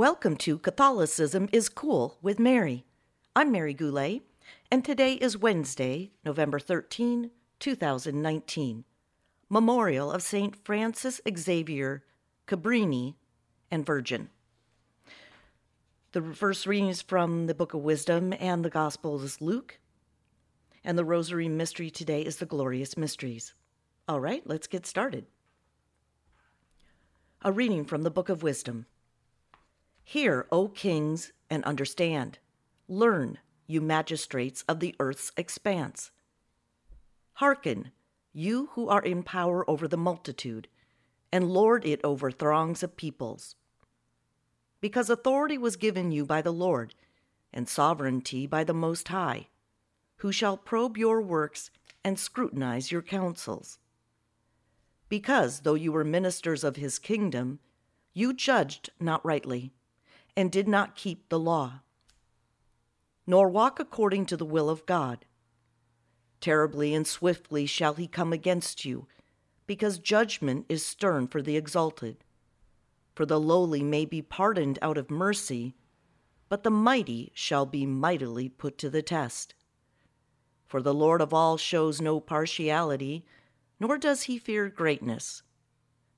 Welcome to Catholicism is Cool with Mary. I'm Mary Goulet, and today is Wednesday, November 13, 2019, Memorial of Saint Francis Xavier Cabrini and Virgin. The first reading is from the Book of Wisdom and the Gospel is Luke, and the Rosary Mystery today is the Glorious Mysteries. All right, let's get started. A reading from the Book of Wisdom. Hear, O kings, and understand. Learn, you magistrates of the earth's expanse. Hearken, you who are in power over the multitude, and lord it over throngs of peoples. Because authority was given you by the Lord, and sovereignty by the Most High, who shall probe your works and scrutinize your counsels. Because, though you were ministers of his kingdom, you judged not rightly, and did not keep the law, nor walk according to the will of God. Terribly and swiftly shall he come against you, because judgment is stern for the exalted. For the lowly may be pardoned out of mercy, but the mighty shall be mightily put to the test. For the Lord of all shows no partiality, nor does he fear greatness,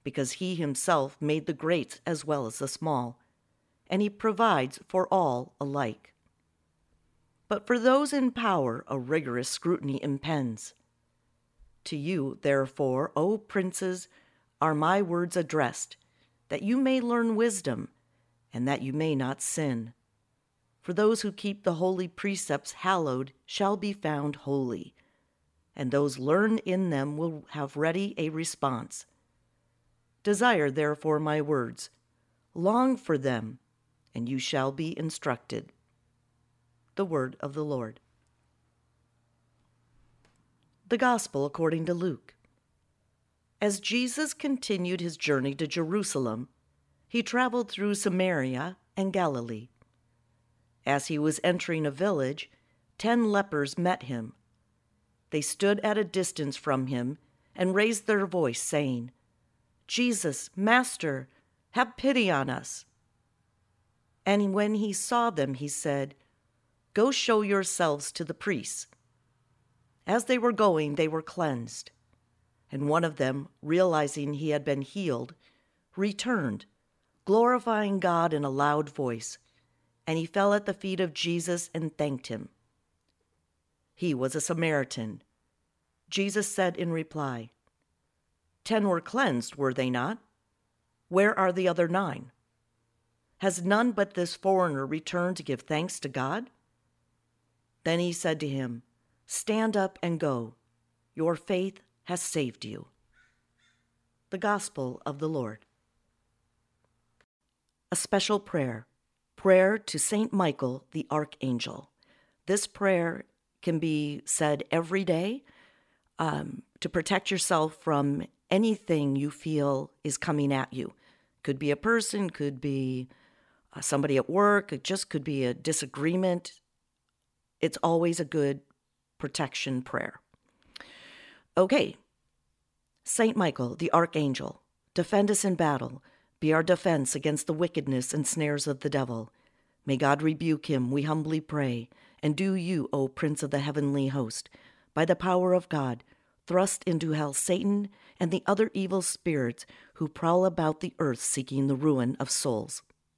because he himself made the great as well as the small, and he provides for all alike. But for those in power a rigorous scrutiny impends. To you, therefore, O princes, are my words addressed, that you may learn wisdom, and that you may not sin. For those who keep the holy precepts hallowed shall be found holy, and those learned in them will have ready a response. Desire, therefore, my words, long for them, and you shall be instructed. The word of the Lord. The Gospel according to Luke. As Jesus continued his journey to Jerusalem, he traveled through Samaria and Galilee. As he was entering a village, 10 lepers met him. They stood at a distance from him and raised their voice, saying, "Jesus, Master, have pity on us." And when he saw them, he said, "Go show yourselves to the priests." As they were going, they were cleansed. And one of them, realizing he had been healed, returned, glorifying God in a loud voice, and he fell at the feet of Jesus and thanked him. He was a Samaritan. Jesus said in reply, "10 were cleansed, were they not? Where are the other 9? Has none but this foreigner returned to give thanks to God?" Then he said to him, "Stand up and go. Your faith has saved you." The Gospel of the Lord. A special prayer. Prayer to Saint Michael the Archangel. This prayer can be said every day to protect yourself from anything you feel is coming at you. Could be a person, could be somebody at work, it just could be a disagreement. It's always a good protection prayer. Okay, Saint Michael, the Archangel, defend us in battle. Be our defense against the wickedness and snares of the devil. May God rebuke him, we humbly pray. And do you, O Prince of the heavenly host, by the power of God, thrust into hell Satan and the other evil spirits who prowl about the earth seeking the ruin of souls.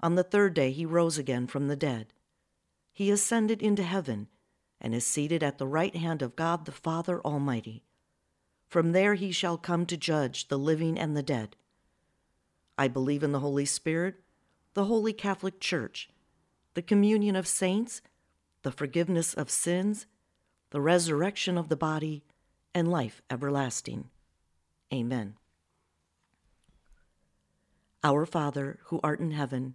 On the 3rd day he rose again from the dead. He ascended into heaven and is seated at the right hand of God the Father Almighty. From there he shall come to judge the living and the dead. I believe in the Holy Spirit, the Holy Catholic Church, the communion of saints, the forgiveness of sins, the resurrection of the body, and life everlasting. Amen. Our Father, who art in heaven,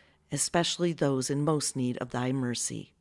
especially those in most need of thy mercy.